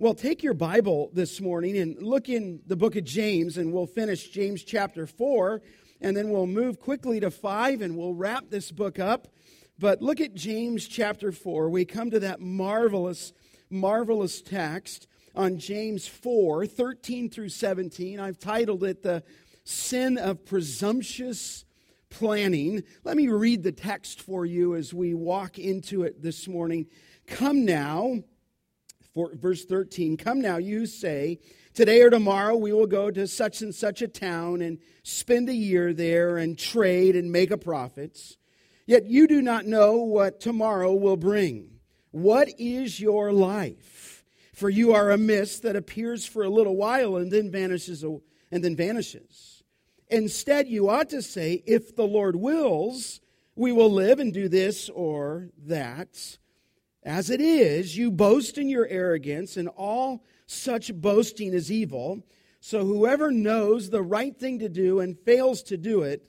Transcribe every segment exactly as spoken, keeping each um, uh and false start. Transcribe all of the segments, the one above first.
Well, take your Bible this morning and look in the book of James, and we'll finish James chapter four, and then we'll move quickly to five, and we'll wrap this book up. But look at James chapter four. We come to that marvelous, marvelous text on James four, thirteen through seventeen. I've titled it, The Sin of Presumptuous Planning. Let me read the text for you as we walk into it this morning. Come now... Verse thirteen, come now, you say, today or tomorrow we will go to such and such a town and spend a year there and trade and make a profit. Yet you do not know what tomorrow will bring. What is your life? For you are a mist that appears for a little while and then vanishes. And then vanishes. Instead, you ought to say, if the Lord wills, we will live and do this or that. As it is, you boast in your arrogance, and all such boasting is evil. So whoever knows the right thing to do and fails to do it,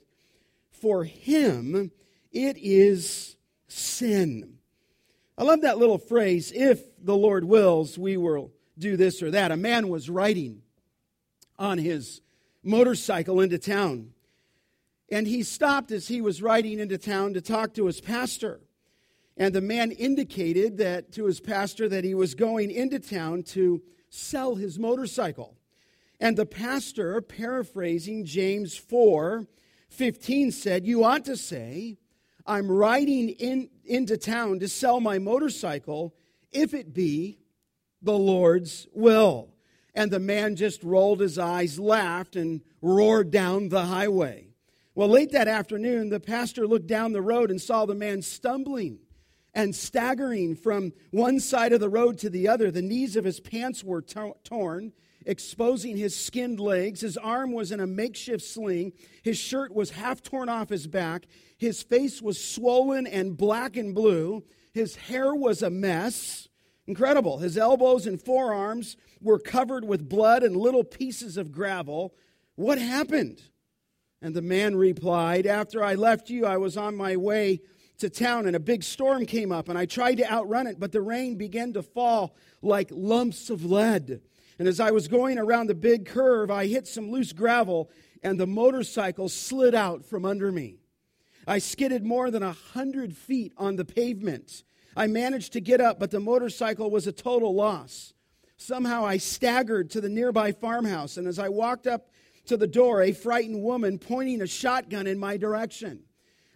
for him it is sin. I love that little phrase, if the Lord wills, we will do this or that. A man was riding on his motorcycle into town, and he stopped as he was riding into town to talk to his pastor. And the man indicated that to his pastor that he was going into town to sell his motorcycle. And the pastor, paraphrasing James four fifteen, said, you ought to say, I'm riding in, into town to sell my motorcycle if it be the Lord's will. And the man just rolled his eyes, laughed, and roared down the highway. Well, late that afternoon, the pastor looked down the road and saw the man stumbling and staggering from one side of the road to the other. The knees of his pants were t- torn, exposing his skinned legs. His arm was in a makeshift sling. His shirt was half torn off his back. His face was swollen and black and blue. His hair was a mess. Incredible. His elbows and forearms were covered with blood and little pieces of gravel. What happened? And the man replied, after I left you, I was on my way to town, and a big storm came up, and I tried to outrun it, but the rain began to fall like lumps of lead. And as I was going around the big curve, I hit some loose gravel, and the motorcycle slid out from under me. I skidded more than a hundred feet on the pavement. I managed to get up, but the motorcycle was a total loss. Somehow I staggered to the nearby farmhouse, and as I walked up to the door, a frightened woman pointing a shotgun in my direction.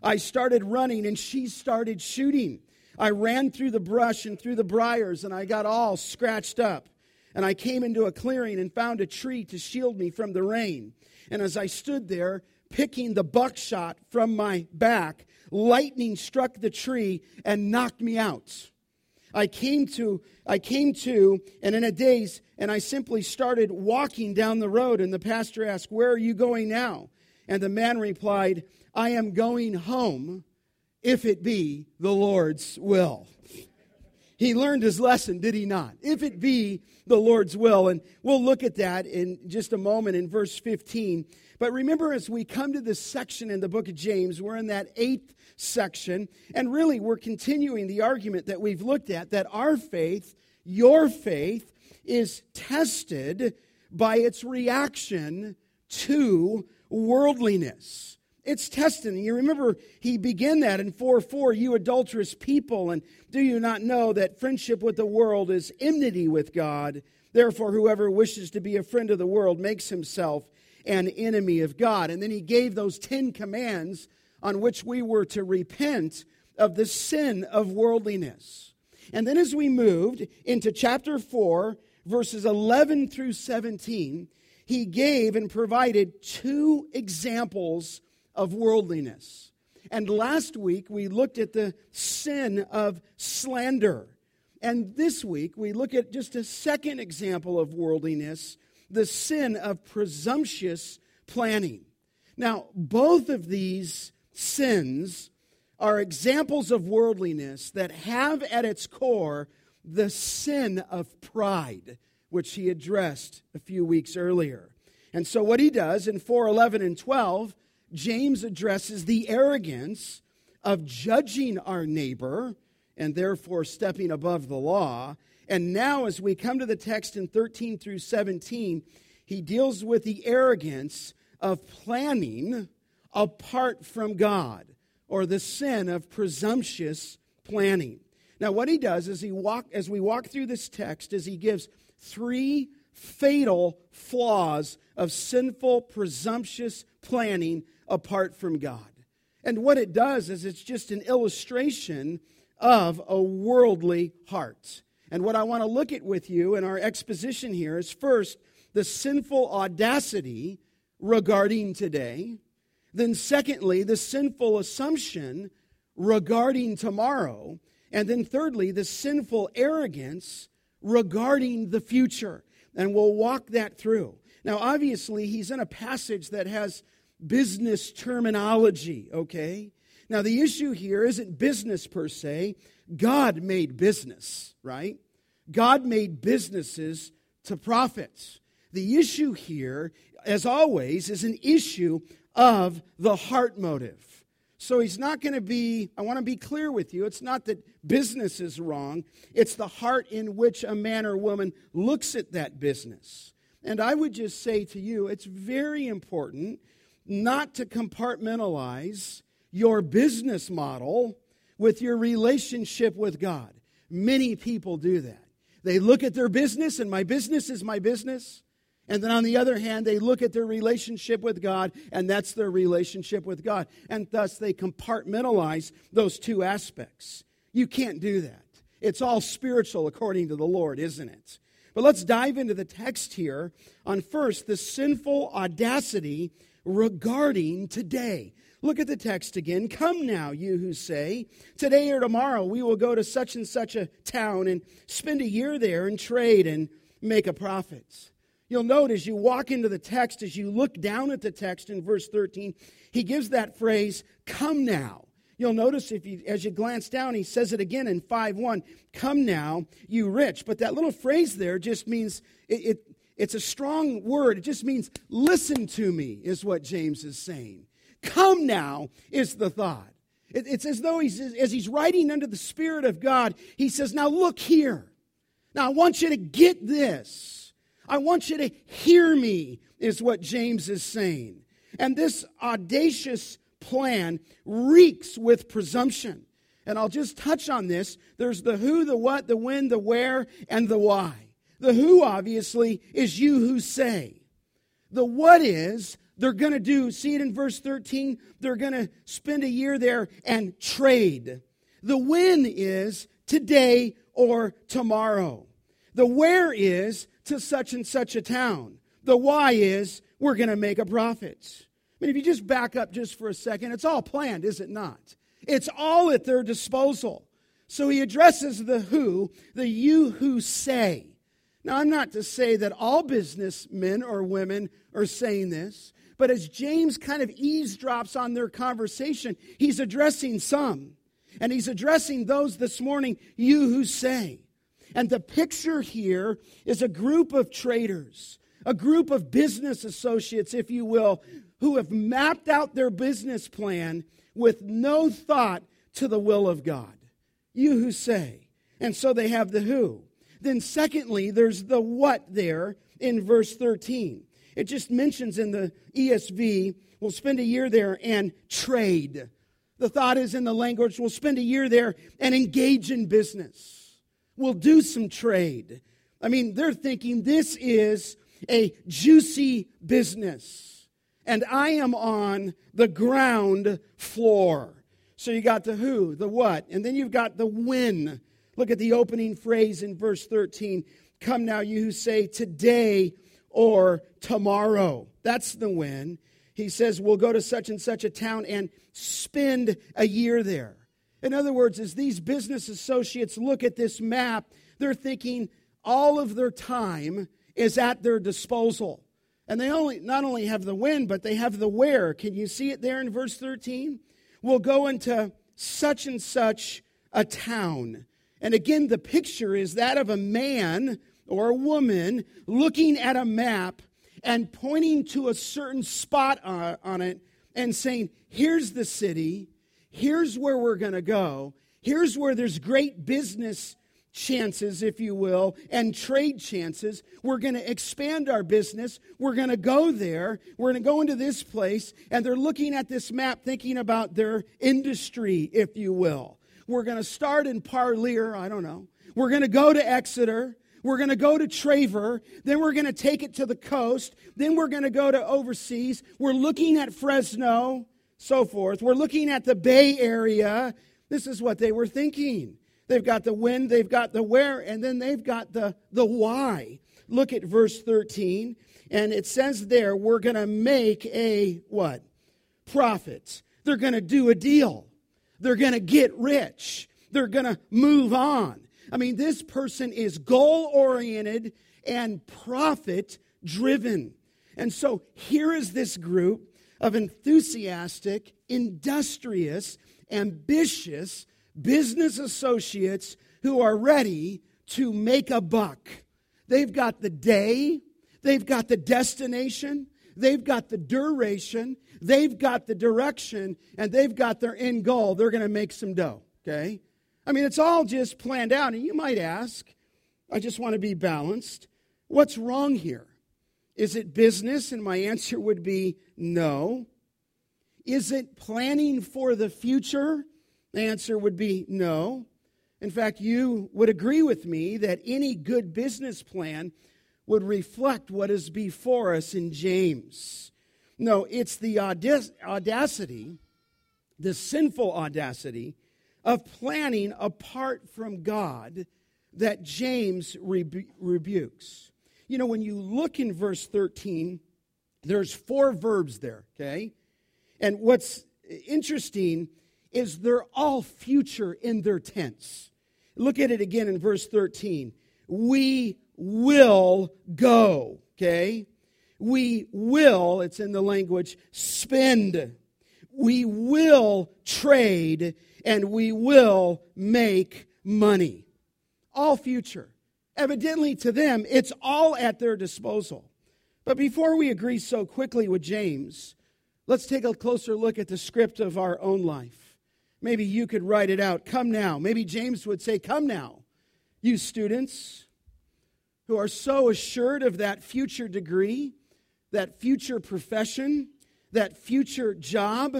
I started running, and she started shooting. I ran through the brush and through the briars, and I got all scratched up. And I came into a clearing and found a tree to shield me from the rain. And as I stood there, picking the buckshot from my back, lightning struck the tree and knocked me out. I came to, I came to, and in a daze, and I simply started walking down the road. And the pastor asked, where are you going now? And the man replied, I am going home if it be the Lord's will. He learned his lesson, did he not? If it be the Lord's will. And we'll look at that in just a moment in verse fifteen. But remember, as we come to this section in the book of James, we're in that eighth section. And really, we're continuing the argument that we've looked at, that our faith, your faith, is tested by its reaction to worldliness. It's testing. You remember he began that in four four, you adulterous people, and do you not know that friendship with the world is enmity with God? Therefore, whoever wishes to be a friend of the world makes himself an enemy of God. And then he gave those ten commands on which we were to repent of the sin of worldliness. And then as we moved into chapter four, verses eleven through seventeen, he gave and provided two examples of worldliness. And last week we looked at the sin of slander. And this week we look at just a second example of worldliness, the sin of presumptuous planning. Now, both of these sins are examples of worldliness that have at its core the sin of pride, which he addressed a few weeks earlier. And so what he does in four eleven and twelve, James addresses the arrogance of judging our neighbor and therefore stepping above the law, And now as we come to the text in thirteen through seventeen, he deals with the arrogance of planning apart from God, or the sin of presumptuous planning. Now what he does is he walk as we walk through this text is he gives three fatal flaws of sinful, presumptuous planning apart from God. And what it does is it's just an illustration of a worldly heart. And what I want to look at with you in our exposition here is first, the sinful audacity regarding today. Then secondly, the sinful assumption regarding tomorrow. And then thirdly, the sinful arrogance regarding the future. And we'll walk that through. Now, obviously, he's in a passage that has business terminology, okay? Now, the issue here isn't business per se. God made business, right? God made businesses to profit. The issue here, as always, is an issue of the heart motive. So he's not going to be, I want to be clear with you, it's not that business is wrong, it's the heart in which a man or woman looks at that business. And I would just say to you, it's very important not to compartmentalize your business model with your relationship with God. Many people do that. They look at their business, and my business is my business. And then on the other hand, they look at their relationship with God, and that's their relationship with God. And thus they compartmentalize those two aspects. You can't do that. It's all spiritual according to the Lord, isn't it? But let's dive into the text here on first, the sinful audacity regarding today. Look at the text again. Come now, you who say, today or tomorrow we will go to such and such a town and spend a year there and trade and make a profit. You'll note as you walk into the text, as you look down at the text in verse thirteen, he gives that phrase, come now. You'll notice if you, as you glance down, he says it again in five one, come now, you rich. But that little phrase there just means, it, it, it's a strong word. It just means, listen to me, is what James is saying. Come now is the thought. It, it's as though he's, as he's writing under the Spirit of God, he says, now look here. Now I want you to get this. I want you to hear me, is what James is saying. And this audacious plan reeks with presumption. And I'll just touch on this. There's the who, the what, the when, the where, and the why. The who, obviously, is you who say. The what is, they're going to do, see it in verse thirteen, they're going to spend a year there and trade. The when is today or tomorrow. The where is to such and such a town. The why is we're going to make a profit. I mean, if you just back up just for a second, it's all planned, is it not? It's all at their disposal. So he addresses the who, the you who say. Now, I'm not to say that all businessmen or women are saying this, but as James kind of eavesdrops on their conversation, he's addressing some, and he's addressing those this morning, you who say. And the picture here is a group of traders, a group of business associates, if you will, who have mapped out their business plan with no thought to the will of God. You who say. And so they have the who. Then secondly, there's the what there in verse thirteen. It just mentions in the E S V, we'll spend a year there and trade. The thought is in the language, we'll spend a year there and engage in business. We'll do some trade. I mean, they're thinking this is a juicy business, and I am on the ground floor. So you got the who, the what, and then you've got the when. Look at the opening phrase in verse thirteen. Come now, you who say today or tomorrow. That's the when. He says, we'll go to such and such a town and spend a year there. In other words, as these business associates look at this map, they're thinking all of their time is at their disposal. And they only not only have the when, but they have the where. Can you see it there in verse thirteen? We'll go into such and such a town. And again, the picture is that of a man or a woman looking at a map and pointing to a certain spot on it and saying, here's the city. Here's where we're going to go. Here's where there's great business chances, if you will, and trade chances. We're going to expand our business. We're going to go there. We're going to go into this place. And they're looking at this map, thinking about their industry, if you will. We're going to start in Parlier, I don't know. We're going to go to Exeter. We're going to go to Traver. Then we're going to take it to the coast. Then we're going to go to overseas. We're looking at Fresno, so forth. We're looking at the Bay Area. This is what they were thinking. They've got the when, they've got the where, and then they've got the, the why. Look at verse thirteen, and it says there, we're going to make a what? Profit. They're going to do a deal. They're going to get rich. They're going to move on. I mean, this person is goal-oriented and profit-driven. And so here is this group of enthusiastic, industrious, ambitious business associates who are ready to make a buck. They've got the day, they've got the destination, they've got the duration, they've got the direction, and they've got their end goal. They're going to make some dough, okay? I mean, it's all just planned out. And you might ask, I just want to be balanced. What's wrong here? Is it business? And my answer would be no. Is it planning for the future? The answer would be no. In fact, you would agree with me that any good business plan would reflect what is before us in James. No, it's the audacity, the sinful audacity, of planning apart from God that James rebu- rebukes. You know, when you look in verse thirteen, there's four verbs there, okay? And what's interesting is they're all future in their tense. Look at it again in verse thirteen. We will go, okay? We will, it's in the language, spend. We will trade, and we will make money. All future. Evidently to them, it's all at their disposal. But before we agree so quickly with James, let's take a closer look at the script of our own life. Maybe you could write it out. Come now. Maybe James would say, come now, you students who are so assured of that future degree, that future profession, that future job,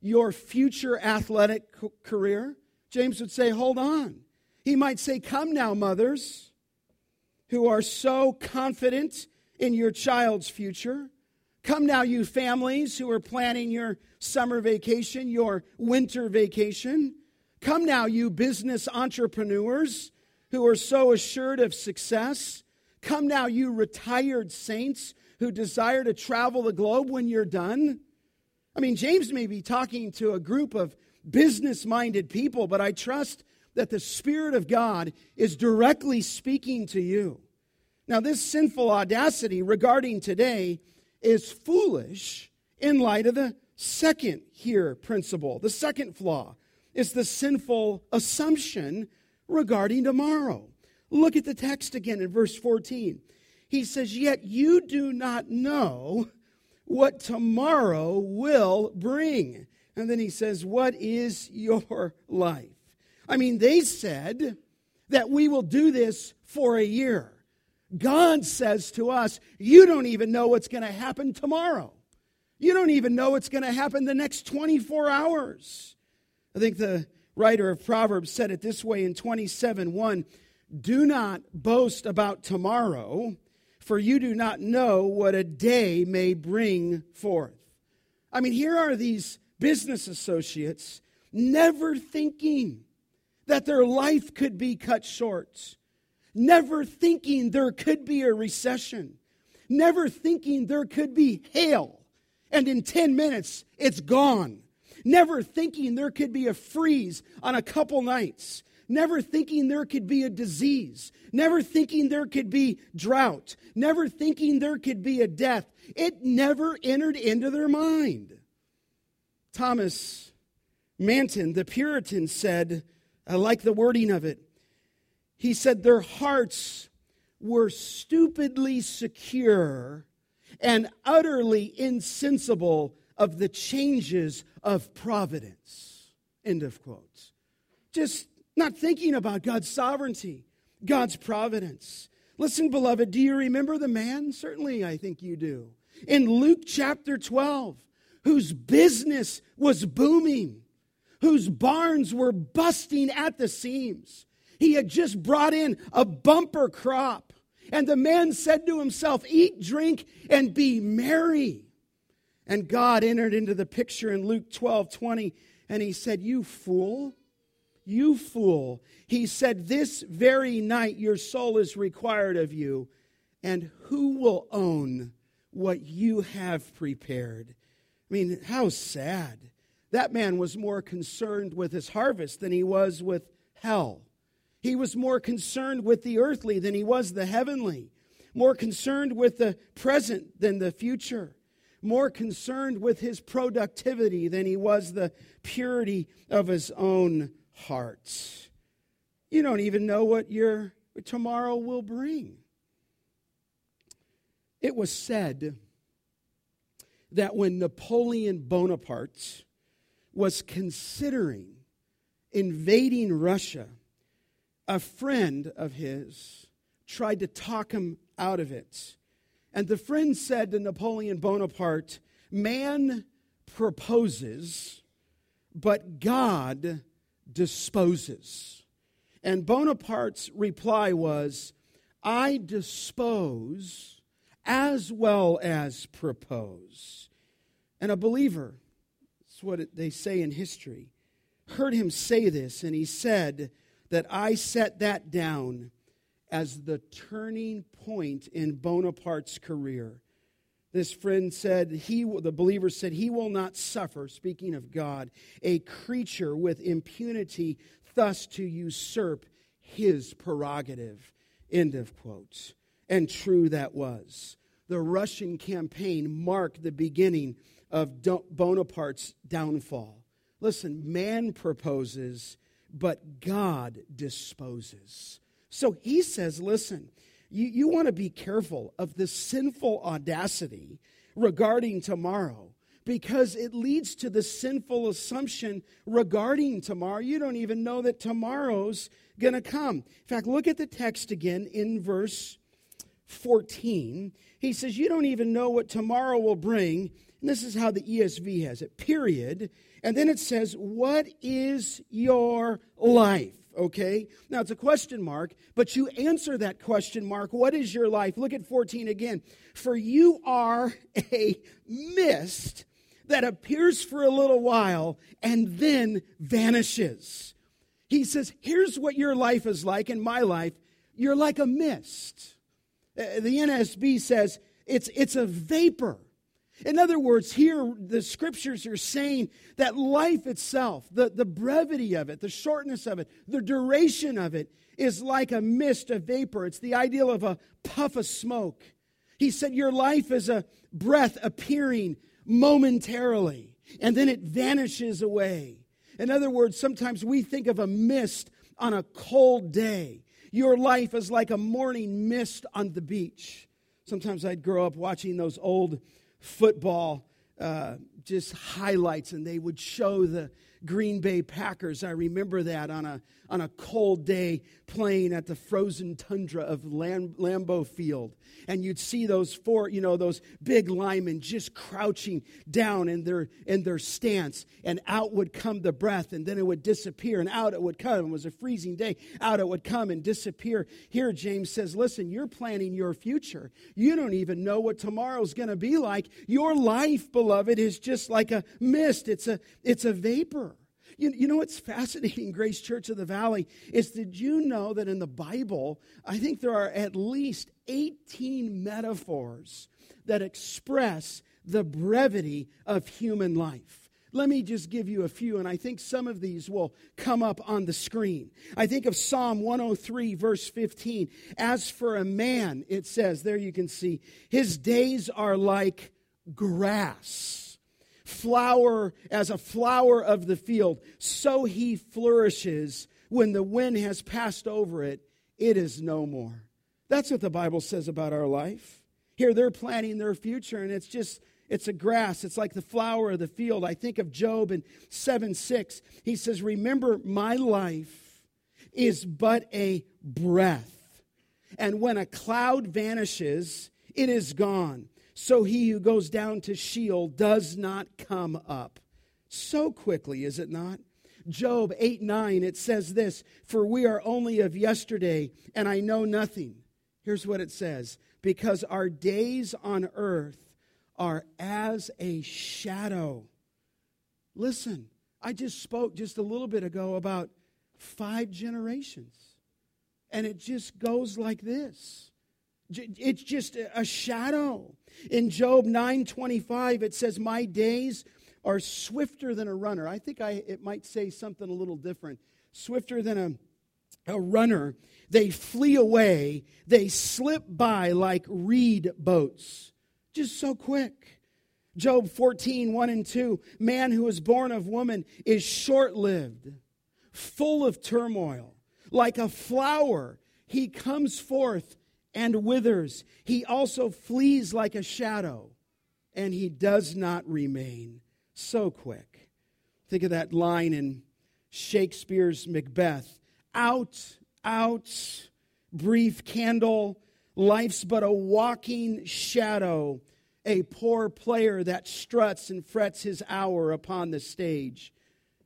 your future athletic career. James would say, hold on. He might say, come now, mothers, who are so confident in your child's future. Come now, you families who are planning your summer vacation, your winter vacation. Come now, you business entrepreneurs who are so assured of success. Come now, you retired saints who desire to travel the globe when you're done. I mean, James may be talking to a group of business-minded people, but I trust that the Spirit of God is directly speaking to you. Now, this sinful audacity regarding today is foolish in light of the second here principle. The second flaw is the sinful assumption regarding tomorrow. Look at the text again in verse fourteen. He says, yet you do not know what tomorrow will bring. And then he says, what is your life? I mean, they said that we will do this for a year. God says to us, you don't even know what's going to happen tomorrow. You don't even know what's going to happen the next twenty-four hours. I think the writer of Proverbs said it this way in twenty-seven one, do not boast about tomorrow, for you do not know what a day may bring forth. I mean, here are these business associates never thinking that their life could be cut short, never thinking there could be a recession, never thinking there could be hail, and in ten minutes, it's gone, never thinking there could be a freeze on a couple nights, never thinking there could be a disease, never thinking there could be drought, never thinking there could be a death. It never entered into their mind. Thomas Manton, the Puritan, said, I like the wording of it. He said, their hearts were stupidly secure and utterly insensible of the changes of providence. End of quote. Just not thinking about God's sovereignty, God's providence. Listen, beloved, do you remember the man? Certainly, I think you do. In Luke chapter twelve, whose business was booming, whose barns were busting at the seams. He had just brought in a bumper crop. And the man said to himself, eat, drink, and be merry. And God entered into the picture in Luke twelve twenty, and he said, you fool, you fool. He said, this very night your soul is required of you, and who will own what you have prepared? I mean, how sad. That man was more concerned with his harvest than he was with hell. He was more concerned with the earthly than he was the heavenly. More concerned with the present than the future. More concerned with his productivity than he was the purity of his own heart. You don't even know what your tomorrow will bring. It was said that when Napoleon Bonaparte was considering invading Russia, a friend of his tried to talk him out of it. And the friend said to Napoleon Bonaparte, man proposes, but God disposes. And Bonaparte's reply was, I dispose as well as propose. And a believer, that's what they say in history, heard him say this, and he said that I set that down as the turning point in Bonaparte's career. This friend said, he, the believer said, he will not suffer, speaking of God, a creature with impunity thus to usurp his prerogative. End of quote. And true that was. The Russian campaign marked the beginning of Bonaparte's downfall. Listen, man proposes, but God disposes. So he says, listen, you, you want to be careful of this sinful audacity regarding tomorrow, because it leads to the sinful assumption regarding tomorrow. You don't even know that tomorrow's going to come. In fact, look at the text again in verse fourteen. He says, you don't even know what tomorrow will bring. And this is how the E S V has it, period. And then it says, what is your life? Okay? Now, it's a question mark, but you answer that question mark. What is your life? Look at fourteen again. For you are a mist that appears for a little while and then vanishes. He says, here's what your life is like in my life. You're like a mist. The N S B says it's, it's a vapor. In other words, here the scriptures are saying that life itself, the, the brevity of it, the shortness of it, the duration of it is like a mist, a vapor. It's the ideal of a puff of smoke. He said your life is a breath appearing momentarily, and then it vanishes away. In other words, sometimes we think of a mist on a cold day. Your life is like a morning mist on the beach. Sometimes I'd grow up watching those old football uh, just highlights, and they would show the Green Bay Packers. I remember that on a on a cold day playing at the frozen tundra of Lam- Lambeau Field, and you'd see those four, you know, those big linemen just crouching down in their in their stance, and out would come the breath, and then it would disappear, and out it would come. It was a freezing day. Out it would come and disappear. Here, James says, listen, you're planning your future. You don't even know what tomorrow's going to be like. Your life, beloved, is just like a mist. It's a it's a vapor. You, you know what's fascinating, Grace Church of the Valley, is did you know that in the Bible, I think there are at least eighteen metaphors that express the brevity of human life? Let me just give you a few, and I think some of these will come up on the screen. I think of Psalm one oh three, verse fifteen. As for a man, it says, there you can see, his days are like grass. Flower as a flower of the field, so he flourishes. When the wind has passed over it, it is no more. That's what the Bible says about our life. Here they're planning their future, and it's just, it's a grass. It's like the flower of the field. I think of Job in seven six. He says, remember, my life is but a breath. And when a cloud vanishes, it is gone. So he who goes down to Sheol does not come up. So quickly, is it not? Job eight nine, it says this, for we are only of yesterday, and I know nothing. Here's what it says, because our days on earth are as a shadow. Listen, I just spoke just a little bit ago about five generations, and it just goes like this. It's just a shadow. In Job nine twenty-five, it says, my days are swifter than a runner. I think I it might say something a little different. Swifter than a, a runner. They flee away. They slip by like reed boats. Just so quick. Job fourteen, one and two. Man who is born of woman is short-lived, full of turmoil. Like a flower, he comes forth and withers. He also flees like a shadow, and he does not remain. So quick. Think of that line in Shakespeare's Macbeth. Out, out, brief candle, life's but a walking shadow, a poor player that struts and frets his hour upon the stage,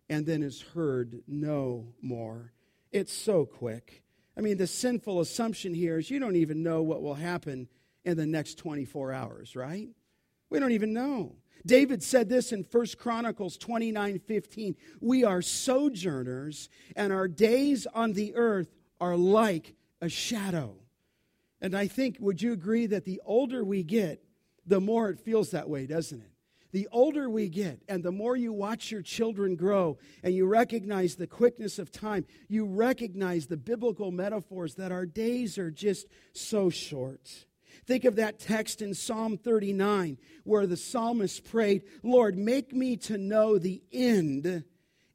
and then is heard no more. It's so quick. I mean, the sinful assumption here is you don't even know what will happen in the next twenty-four hours, right? We don't even know. David said this in First Chronicles twenty-nine fifteen. We are sojourners, and our days on the earth are like a shadow. And I think, would you agree that the older we get, the more it feels that way, doesn't it? The older we get, and the more you watch your children grow, and you recognize the quickness of time, you recognize the biblical metaphors that our days are just so short. Think of that text in Psalm thirty-nine where the psalmist prayed, Lord, make me to know the end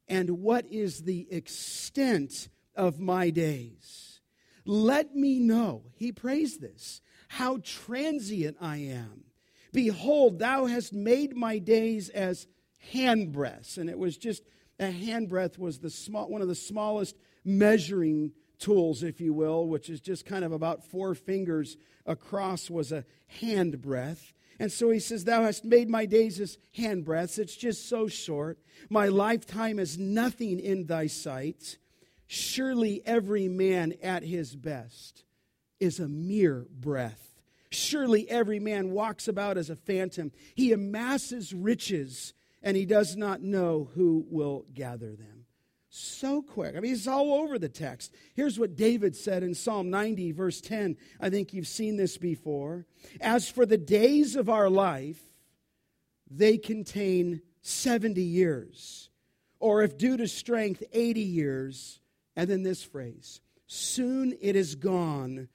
and what is the extent of my days. Let me know, he prays this, how transient I am. Behold, thou hast made my days as handbreadths. And it was just, a handbreadth was the small, one of the smallest measuring tools, if you will, which is just kind of about four fingers across, was a hand breadth. And so he says, thou hast made my days as hand breadths. It's just so short. My lifetime is nothing in thy sight. Surely every man at his best is a mere breath. Surely every man walks about as a phantom. He amasses riches, and he does not know who will gather them. So quick. I mean, it's all over the text. Here's what David said in Psalm ninety, verse ten. I think you've seen this before. As for the days of our life, they contain seventy years, or if due to strength, eighty years. And then this phrase, soon it is gone,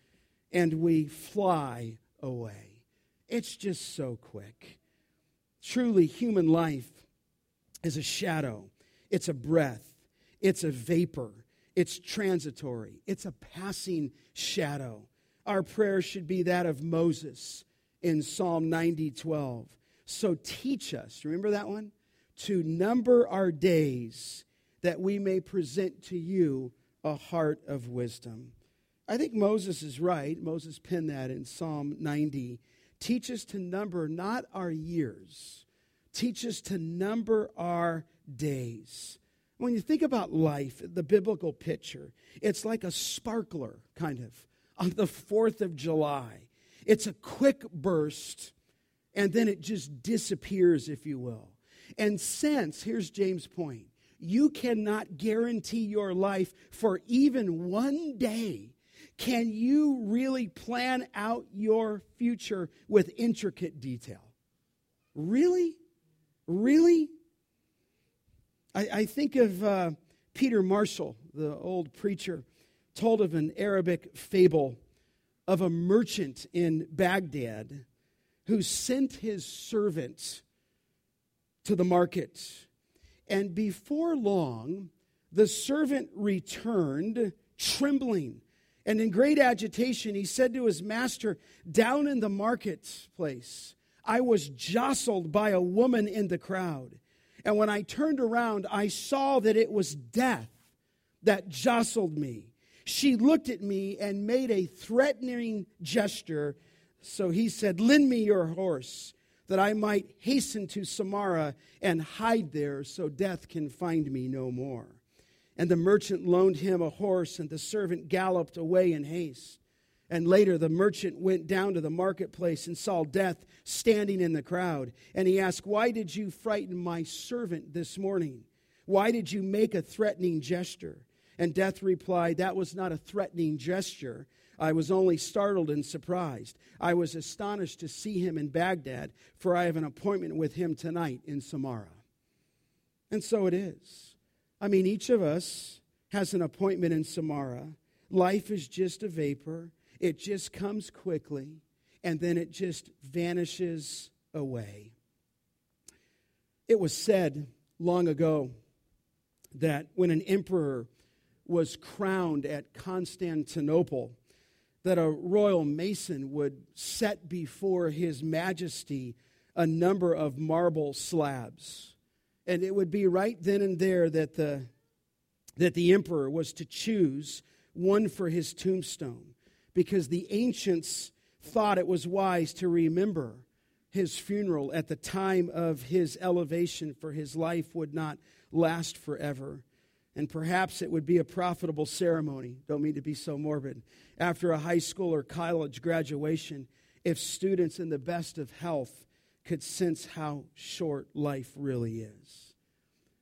and we fly away. It's just so quick. Truly, human life is a shadow. It's a breath. It's a vapor. It's transitory. It's a passing shadow. Our prayer should be that of Moses in Psalm ninety, twelve. So teach us, remember that one? To number our days that we may present to you a heart of wisdom. I think Moses is right. Moses penned that in Psalm ninety. Teach us to number not our years. Teach us to number our days. When you think about life, the biblical picture, it's like a sparkler, kind of, on the fourth of July. It's a quick burst, and then it just disappears, if you will. And since, here's James' point, you cannot guarantee your life for even one day, can you really plan out your future with intricate detail? Really? Really? I think of uh, Peter Marshall, the old preacher, told of an Arabic fable of a merchant in Baghdad who sent his servant to the market. And before long, the servant returned trembling. And in great agitation, he said to his master, down in the marketplace, I was jostled by a woman in the crowd. And when I turned around, I saw that it was death that jostled me. She looked at me and made a threatening gesture. So he said, lend me your horse, that I might hasten to Samaria and hide there, so death can find me no more. And the merchant loaned him a horse, and the servant galloped away in haste. And later the merchant went down to the marketplace and saw Death standing in the crowd. And he asked, why did you frighten my servant this morning? Why did you make a threatening gesture? And Death replied, that was not a threatening gesture. I was only startled and surprised. I was astonished to see him in Baghdad, for I have an appointment with him tonight in Samaria. And so it is. I mean, each of us has an appointment in Samaria. Life is just a vapor. It just comes quickly, and then it just vanishes away. It was said long ago that when an emperor was crowned at Constantinople, that a royal mason would set before his majesty a number of marble slabs. And it would be right then and there that the, that the emperor was to choose one for his tombstone, because the ancients thought it was wise to remember his funeral at the time of his elevation, for his life would not last forever. And perhaps it would be a profitable ceremony, don't mean to be so morbid, after a high school or college graduation, if students in the best of health could sense how short life really is.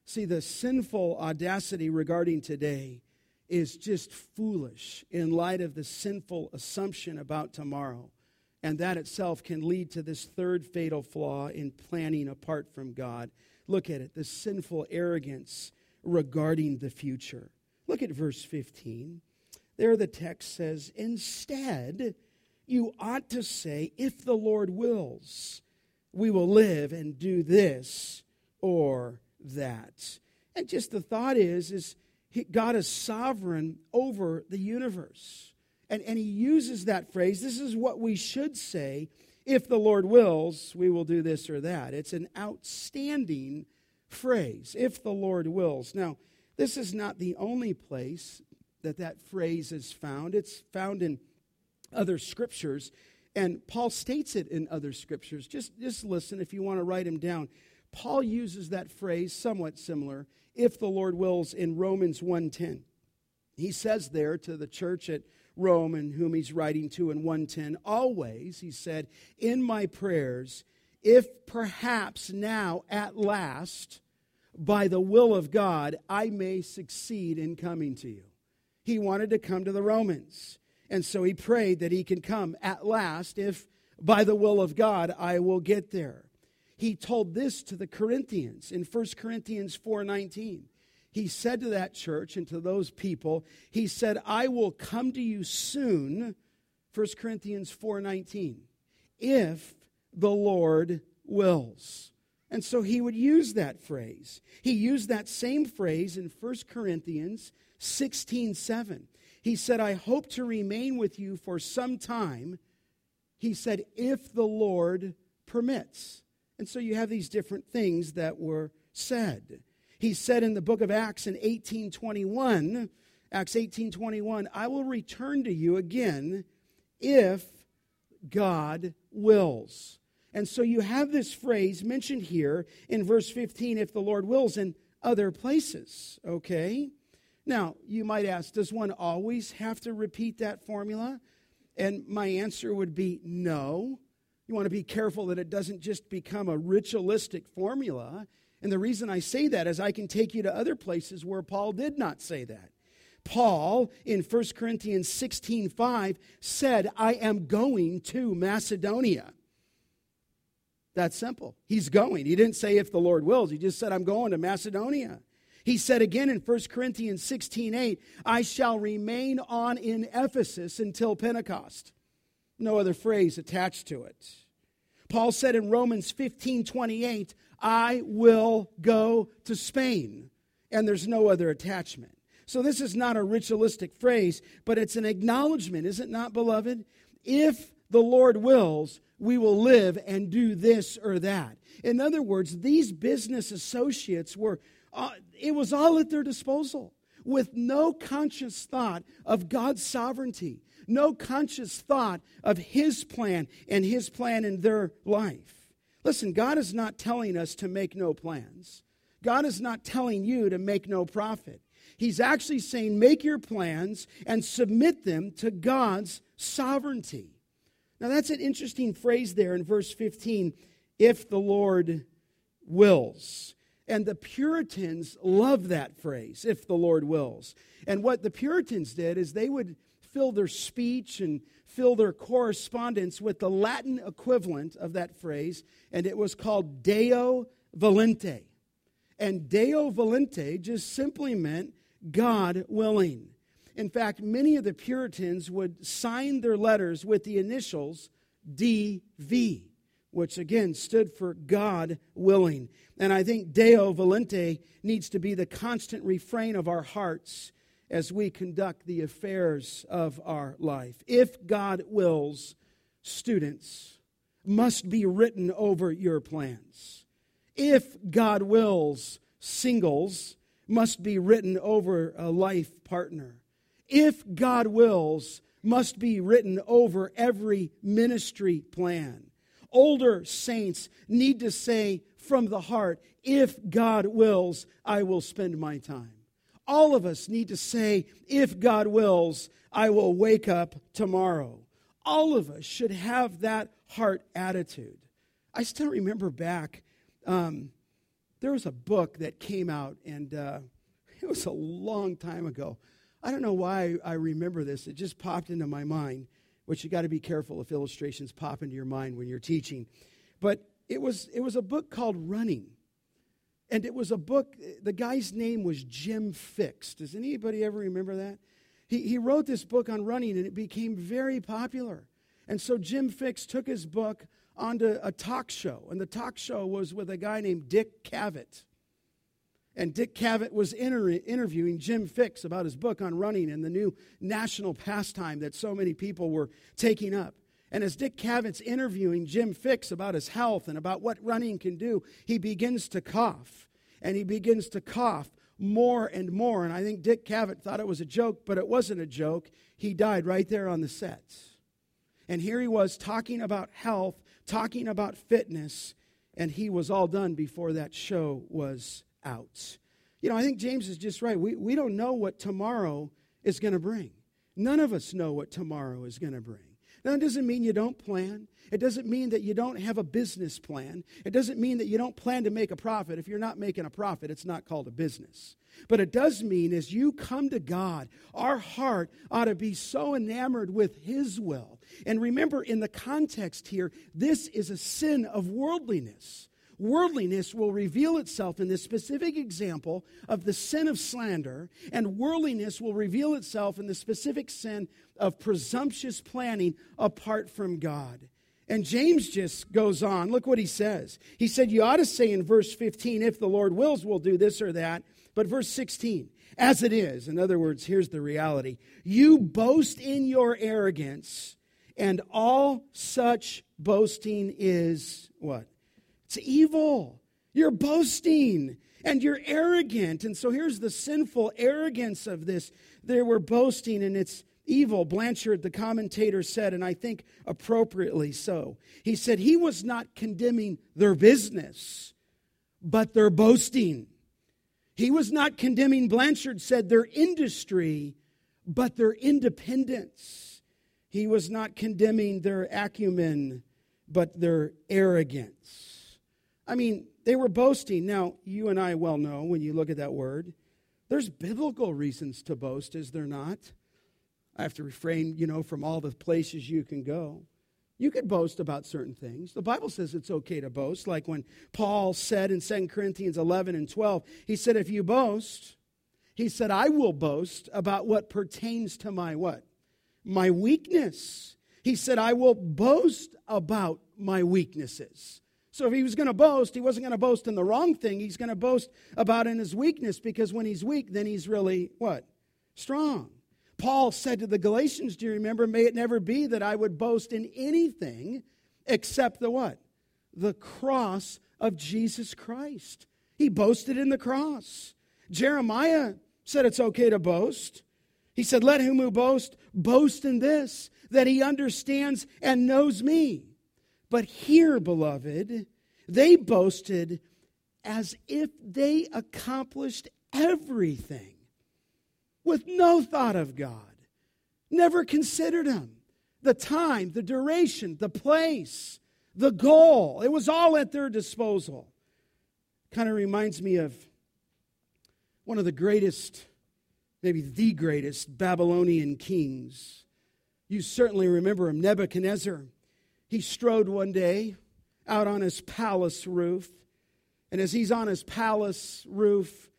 See, the sinful audacity regarding today is just foolish in light of the sinful assumption about tomorrow, and that itself can lead to this third fatal flaw in planning apart from God. Look at it, the sinful arrogance regarding the future. Look at verse fifteen. There the text says, instead, you ought to say, if the Lord wills, we will live and do this or that. And just the thought is, is he, God is sovereign over the universe. And, and he uses that phrase, this is what we should say, if the Lord wills, we will do this or that. It's an outstanding phrase, if the Lord wills. Now, this is not the only place that that phrase is found. It's found in other scriptures, and Paul states it in other scriptures. Just, just listen if you want to write them down. Paul uses that phrase somewhat similar, if the Lord wills, in Romans one ten. He says there to the church at Rome, and whom he's writing to in one ten, always, he said, in my prayers, if perhaps now at last, by the will of God, I may succeed in coming to you. He wanted to come to the Romans, and so he prayed that he can come at last, if by the will of God, I will get there. He told this to the Corinthians in First Corinthians four nineteen. He said to that church and to those people, he said, I will come to you soon, First Corinthians four nineteen, if the Lord wills. And so he would use that phrase. He used that same phrase in First Corinthians sixteen seven. He said, I hope to remain with you for some time. He said, if the Lord permits. And so you have these different things that were said. He said in the book of Acts in eighteen twenty-one, Acts eighteen twenty-one, I will return to you again if God wills. And so you have this phrase mentioned here in verse fifteen, if the Lord wills, in other places, okay? Now, you might ask, does one always have to repeat that formula? And my answer would be no. You want to be careful that it doesn't just become a ritualistic formula. And the reason I say that is I can take you to other places where Paul did not say that. Paul, in First Corinthians sixteen five, said, I am going to Macedonia. That's simple. He's going. He didn't say if the Lord wills. He just said, I'm going to Macedonia. He said again in First Corinthians sixteen eight, I shall remain on in Ephesus until Pentecost. No other phrase attached to it. Paul said in Romans fifteen twenty-eight, I will go to Spain. And there's no other attachment. So this is not a ritualistic phrase, but it's an acknowledgment, is it not, beloved? If the Lord wills, we will live and do this or that. In other words, these business associates were, uh, it was all at their disposal. with no conscious thought of God's sovereignty, no conscious thought of His plan and His plan in their life. Listen, God is not telling us to make no plans. God is not telling you to make no profit. He's actually saying make your plans and submit them to God's sovereignty. Now that's an interesting phrase there in verse fifteen, if the Lord wills. And the Puritans love that phrase, if the Lord wills. And what the Puritans did is they would fill their speech and fill their correspondence with the Latin equivalent of that phrase, and it was called Deo volente. And Deo volente just simply meant God willing. In fact, many of the Puritans would sign their letters with the initials D V, which again stood for God willing. And I think Deo volente needs to be the constant refrain of our hearts as we conduct the affairs of our life. If God wills, students, must be written over your plans. If God wills, singles, must be written over a life partner. If God wills, must be written over every ministry plan. Older saints need to say from the heart, if God wills, I will spend my time. All of us need to say, if God wills, I will wake up tomorrow. All of us should have that heart attitude. I still remember back, um, there was a book that came out, and uh, it was a long time ago. I don't know why I remember this. It just popped into my mind, which you got to be careful if illustrations pop into your mind when you're teaching. But it was it was a book called Running. And it was a book, the guy's name was Jim Fix. Does anybody ever remember that? He he wrote this book on running, and it became very popular. And so Jim Fix took his book onto a talk show, and the talk show was with a guy named Dick Cavett. And Dick Cavett was inter- interviewing Jim Fix about his book on running and the new national pastime that so many people were taking up. And as Dick Cavett's interviewing Jim Fix about his health and about what running can do, he begins to cough. And he begins to cough more and more. And I think Dick Cavett thought it was a joke, but it wasn't a joke. He died right there on the set. And here he was talking about health, talking about fitness, and he was all done before that show was out. You know, I think James is just right. We, we don't know what tomorrow is going to bring. None of us know what tomorrow is going to bring. Now, it doesn't mean you don't plan. It doesn't mean that you don't have a business plan. It doesn't mean that you don't plan to make a profit. If you're not making a profit, it's not called a business. But it does mean as you come to God, our heart ought to be so enamored with His will. And remember, in the context here, this is a sin of worldliness. Worldliness will reveal itself in this specific example of the sin of slander, and worldliness will reveal itself in the specific sin of presumptuous planning apart from God. And James just goes on. Look what he says. He said, you ought to say in verse fifteen, if the Lord wills, we'll do this or that. But verse sixteen, as it is, in other words, here's the reality. You boast in your arrogance, and all such boasting is what? It's evil. You're boasting and you're arrogant. And so here's the sinful arrogance of this. They were boasting and it's evil. Blanchard, the commentator, said, and I think appropriately so. He said he was not condemning their business, but their boasting. He was not condemning, Blanchard said, their industry, but their independence. He was not condemning their acumen, but their arrogance. I mean, they were boasting. Now, you and I well know when you look at that word, there's biblical reasons to boast, is there not? I have to refrain, you know, from all the places you can go. You could boast about certain things. The Bible says it's okay to boast, like when Paul said in Second Corinthians eleven and twelve, he said, if you boast, he said, I will boast about what pertains to my what? My weakness. He said, I will boast about my weaknesses. So if he was going to boast, he wasn't going to boast in the wrong thing. He's going to boast about in his weakness, because when he's weak, then he's really, what? Strong. Paul said to the Galatians, do you remember, may it never be that I would boast in anything except the what? The cross of Jesus Christ. He boasted in the cross. Jeremiah said it's okay to boast. He said, let him who boasts, boast in this, that he understands and knows me. But here, beloved, they boasted as if they accomplished everything with no thought of God, never considered him. The time, the duration, the place, the goal, it was all at their disposal. Kind of reminds me of one of the greatest, maybe the greatest Babylonian kings. You certainly remember him, Nebuchadnezzar. He strode one day out on his palace roof. And as he's on his palace roof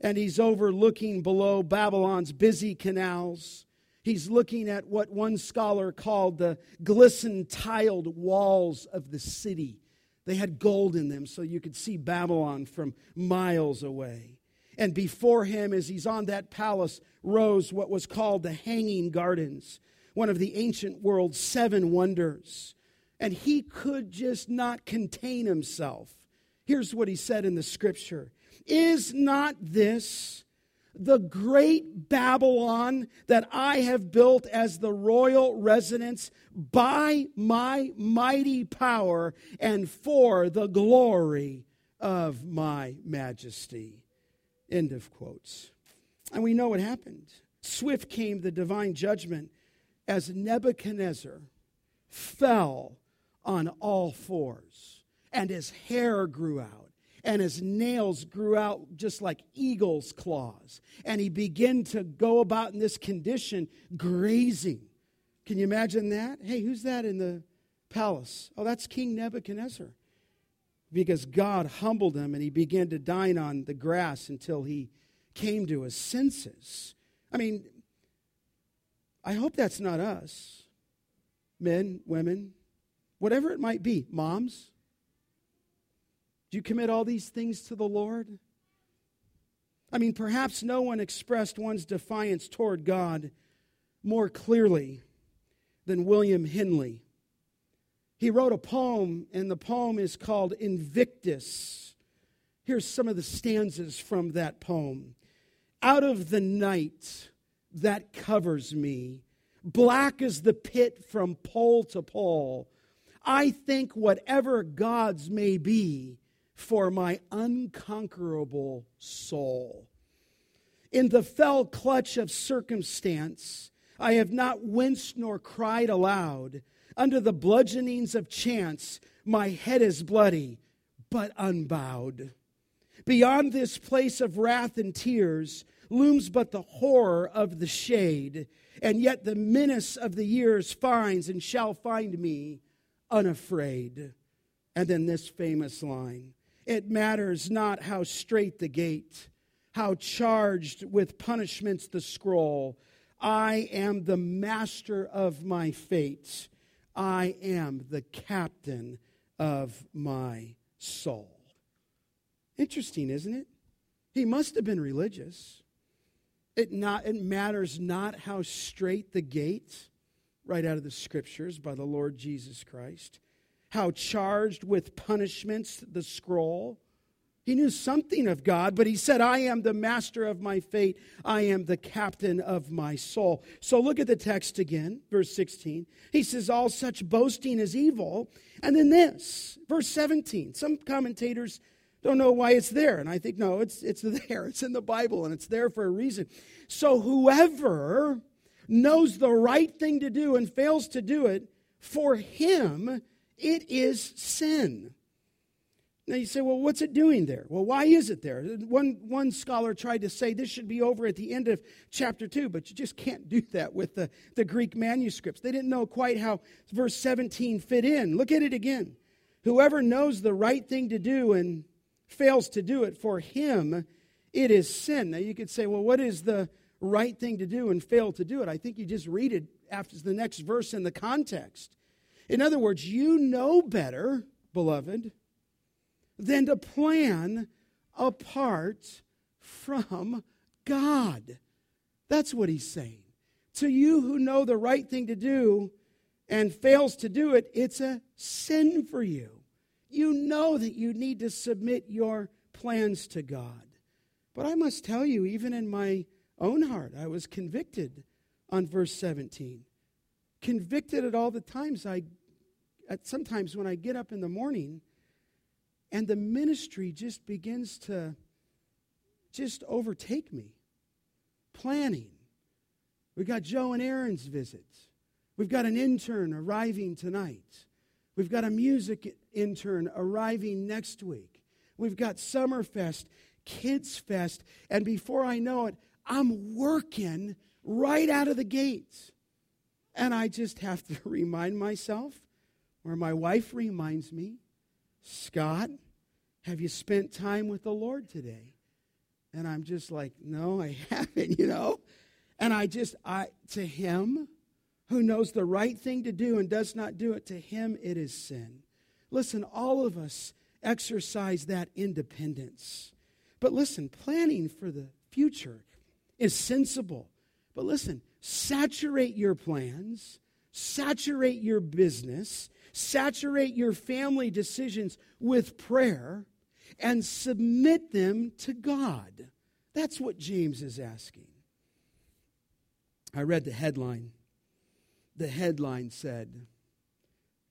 and he's overlooking below Babylon's busy canals, he's looking at what one scholar called the glisten-tiled walls of the city. They had gold in them so you could see Babylon from miles away. And before him, as he's on that palace, rose what was called the Hanging Gardens, one of the ancient world's seven wonders. And he could just not contain himself. Here's what he said in the scripture. Is not this the great Babylon that I have built as the royal residence by my mighty power and for the glory of my majesty? End of quotes. And we know what happened. Swift came the divine judgment as Nebuchadnezzar fell on all fours, and his hair grew out, and his nails grew out just like eagle's claws, and he began to go about in this condition grazing. Can you imagine that? Hey, who's that in the palace? Oh, that's King Nebuchadnezzar. Because God humbled him and he began to dine on the grass until he came to his senses. I mean, I hope that's not us. Men, women, whatever it might be. Moms, do you commit all these things to the Lord? I mean, perhaps no one expressed one's defiance toward God more clearly than William Henley. He wrote a poem, and the poem is called Invictus. Here's some of the stanzas from that poem. Out of the night that covers me, black as the pit from pole to pole, I think whatever gods may be for my unconquerable soul. In the fell clutch of circumstance, I have not winced nor cried aloud. Under the bludgeonings of chance, my head is bloody, but unbowed. Beyond this place of wrath and tears looms but the horror of the shade, and yet the menace of the years finds and shall find me unafraid. And then this famous line, it matters not how straight the gate, how charged with punishments the scroll, I am the master of my fate. I am the captain of my soul. Interesting, isn't it? He must have been religious. It not it matters not how straight the gate, right out of the scriptures by the Lord Jesus Christ, how charged with punishments the scroll. He knew something of God, but he said, I am the master of my fate. I am the captain of my soul. So look at the text again, verse sixteen. He says, all such boasting is evil. And then this, verse seventeen. Some commentators don't know why it's there. And I think, no, it's, it's there. It's in the Bible, and it's there for a reason. So whoever knows the right thing to do and fails to do it, for him it is sin. Now you say, well, what's it doing there? Well, why is it there? One one scholar tried to say this should be over at the end of chapter two, but you just can't do that with the, the Greek manuscripts. They didn't know quite how verse seventeen fit in. Look at it again. Whoever knows the right thing to do and fails to do it, for him it is sin. Now you could say, well, what is the right thing to do and fail to do it? I think you just read it after the next verse in the context. In other words, you know better, beloved, than to plan apart from God. That's what he's saying. To you who know the right thing to do and fails to do it, it's a sin for you. You know that you need to submit your plans to God. But I must tell you, even in my own heart, I was convicted on verse seventeen. Convicted at all the times I, at sometimes when I get up in the morning, and the ministry just begins to just overtake me. Planning. We've got Joe and Aaron's visits. We've got an intern arriving tonight. We've got a music intern arriving next week. We've got Summer Fest, Kids Fest, and before I know it, I'm working right out of the gates. And I just have to remind myself, or my wife reminds me, Scott, have you spent time with the Lord today? And I'm just like, no, I haven't, you know. And I just, I to him who knows the right thing to do and does not do it, to him it is sin. Listen, all of us exercise that independence. But listen, planning for the future is sensible. But listen, saturate your plans, saturate your business, saturate your family decisions with prayer, and submit them to God. That's what James is asking. I read the headline. The headline said,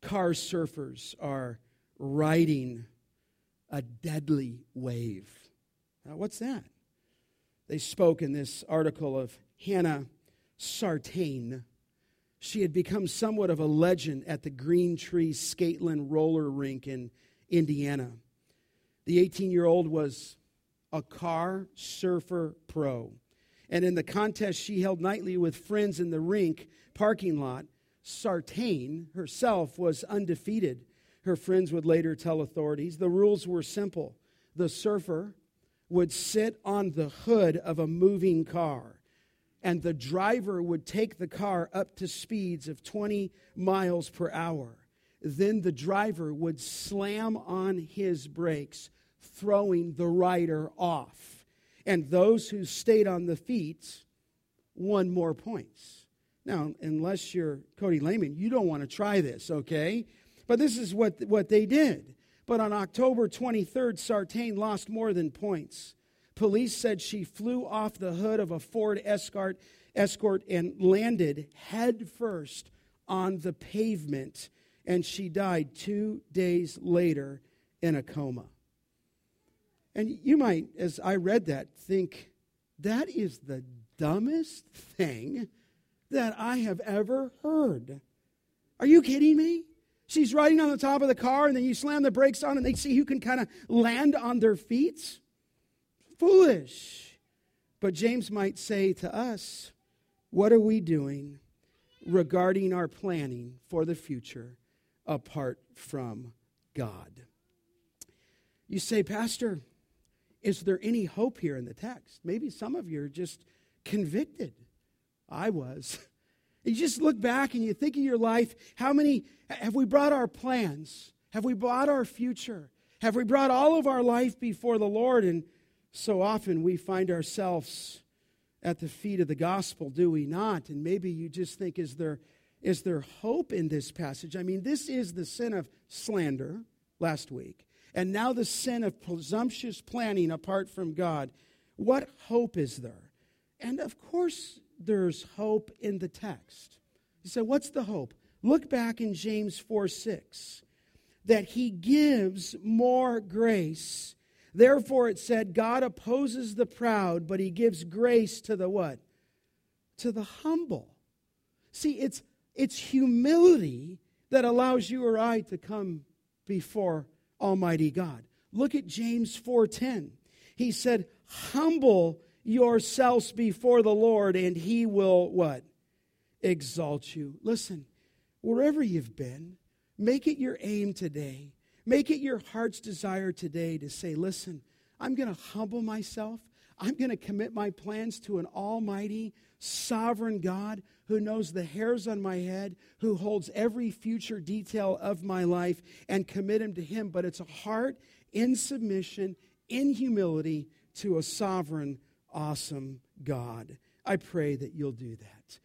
"Car surfers are riding a deadly wave." Now, what's that? They spoke in this article of Hannah Sartain. She had become somewhat of a legend at the Green Tree Skateland Roller Rink in Indiana. The eighteen-year-old was a car surfer pro. And in the contest she held nightly with friends in the rink parking lot, Sartain herself was undefeated. Her friends would later tell authorities. The rules were simple. The surfer would sit on the hood of a moving car, and the driver would take the car up to speeds of twenty miles per hour. Then the driver would slam on his brakes, throwing the rider off. And those who stayed on the feet won more points. Now, unless you're Cody Lehman, you don't want to try this, okay? But this is what, what they did. But on October twenty-third, Sartain lost more than points. Police said she flew off the hood of a Ford Escort, Escort and landed headfirst on the pavement, and she died two days later in a coma. And you might, as I read that, think, that is the dumbest thing that I have ever heard. Are you kidding me? She's riding on the top of the car, and then you slam the brakes on, and they see who can kind of land on their feet? Foolish. But James might say to us, what are we doing regarding our planning for the future apart from God? You say, Pastor, is there any hope here in the text? Maybe some of you are just convicted. I was. You just look back and you think of your life. How many, have we brought our plans? Have we brought our future? Have we brought all of our life before the Lord? And so often we find ourselves at the feet of the gospel, do we not? And maybe you just think, is there, is there hope in this passage? I mean, this is the sin of slander last week, and now the sin of presumptuous planning apart from God. What hope is there? And of course there's hope in the text. You say, what's the hope? Look back in James four six, that he gives more grace. Therefore, it said, God opposes the proud, but he gives grace to the what? To the humble. See, it's it's humility that allows you or I to come before Almighty God. Look at James four ten. He said, humble yourselves before the Lord, and he will what? Exalt you. Listen, wherever you've been, make it your aim today. Make it your heart's desire today to say, listen, I'm going to humble myself. I'm going to commit my plans to an almighty, sovereign God who knows the hairs on my head, who holds every future detail of my life, and commit him to him. But it's a heart in submission, in humility to a sovereign, awesome God. I pray that you'll do that.